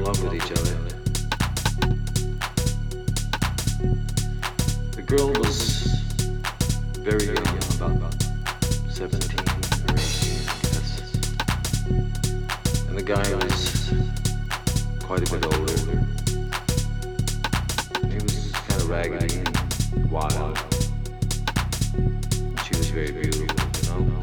in love with each other. The girl was very young, about 17 or 18, I guess. And the guy was quite a bit older. He was kind of raggedy and wild. She was very beautiful, you know?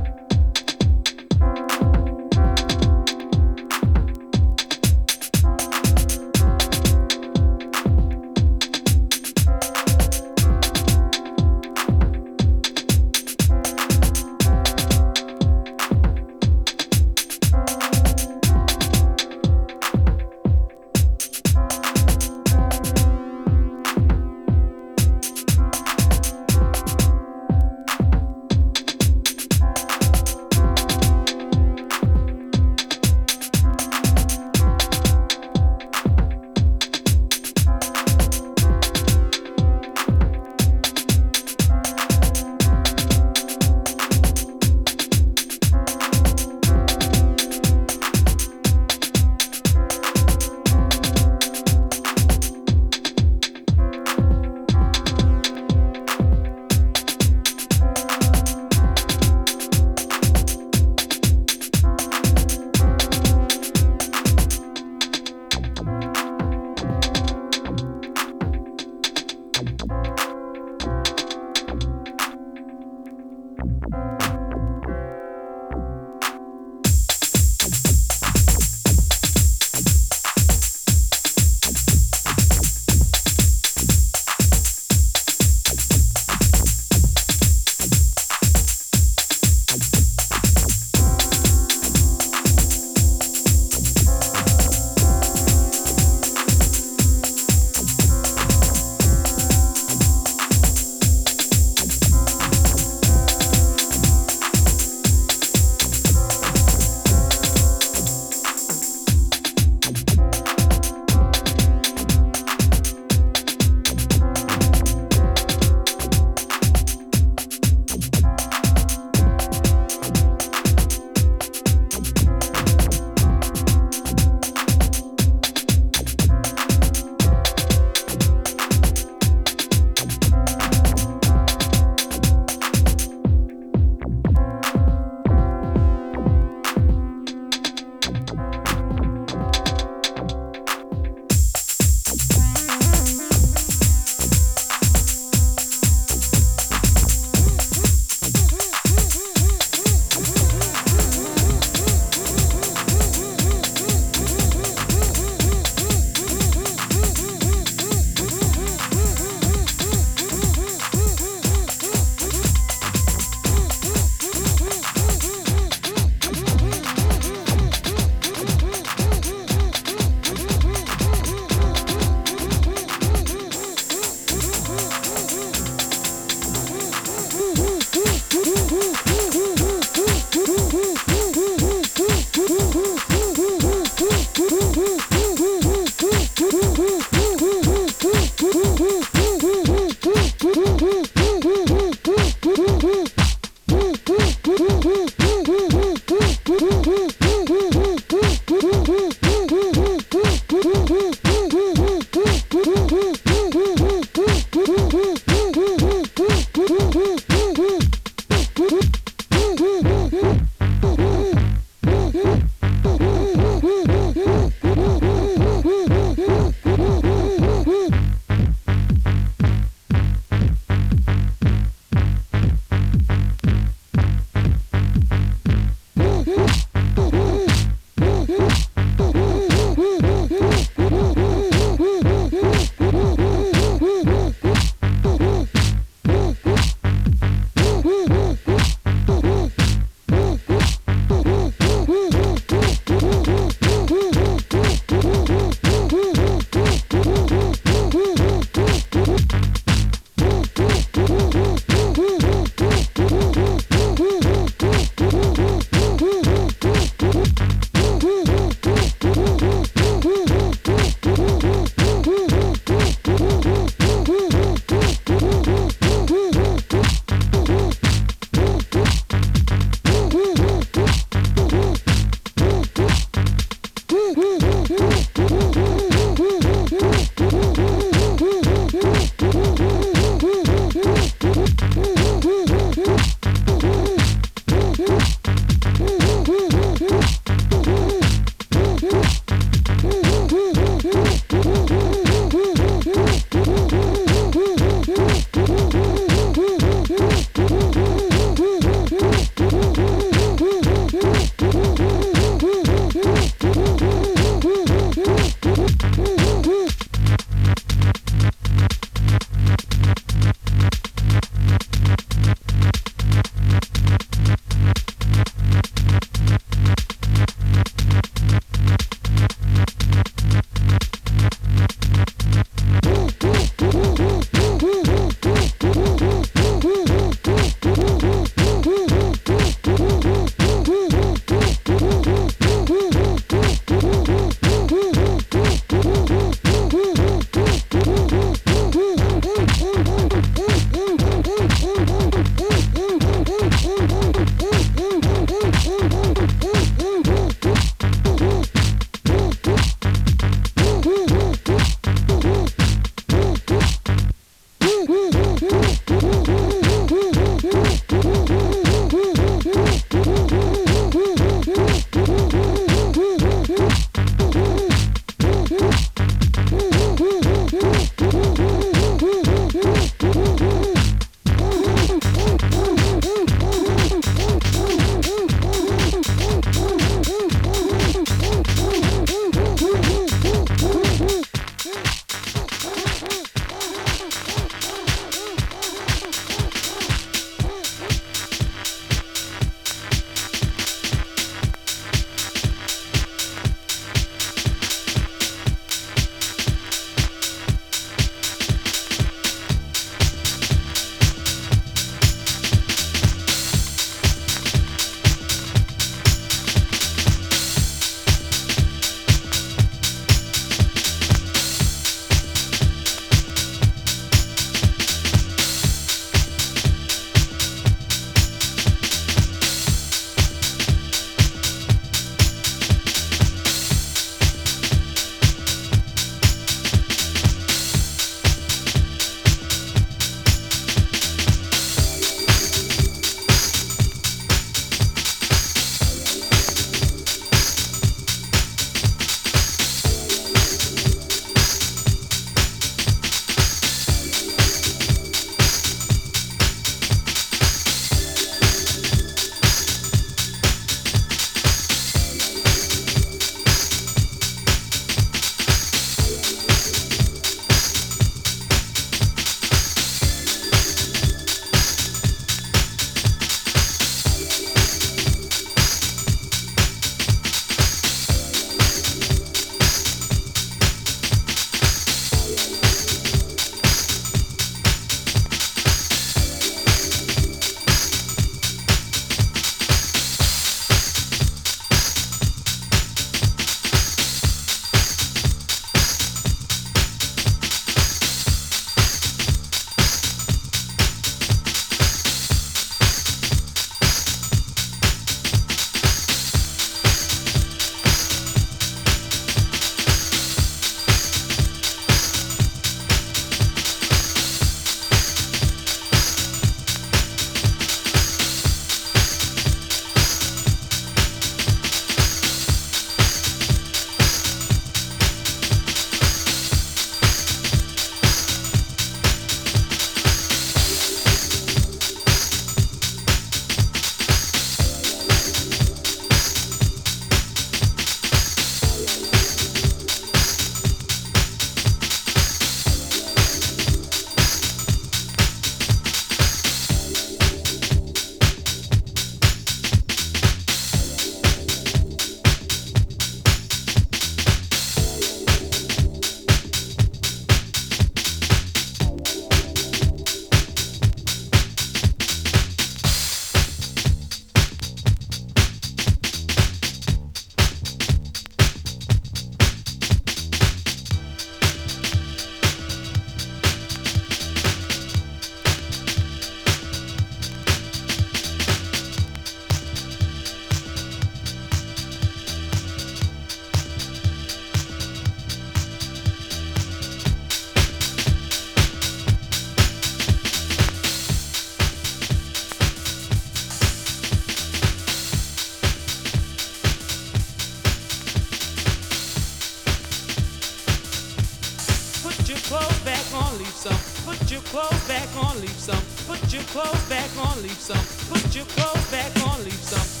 Put your clothes back on, leave some. Put your clothes back on, leave some.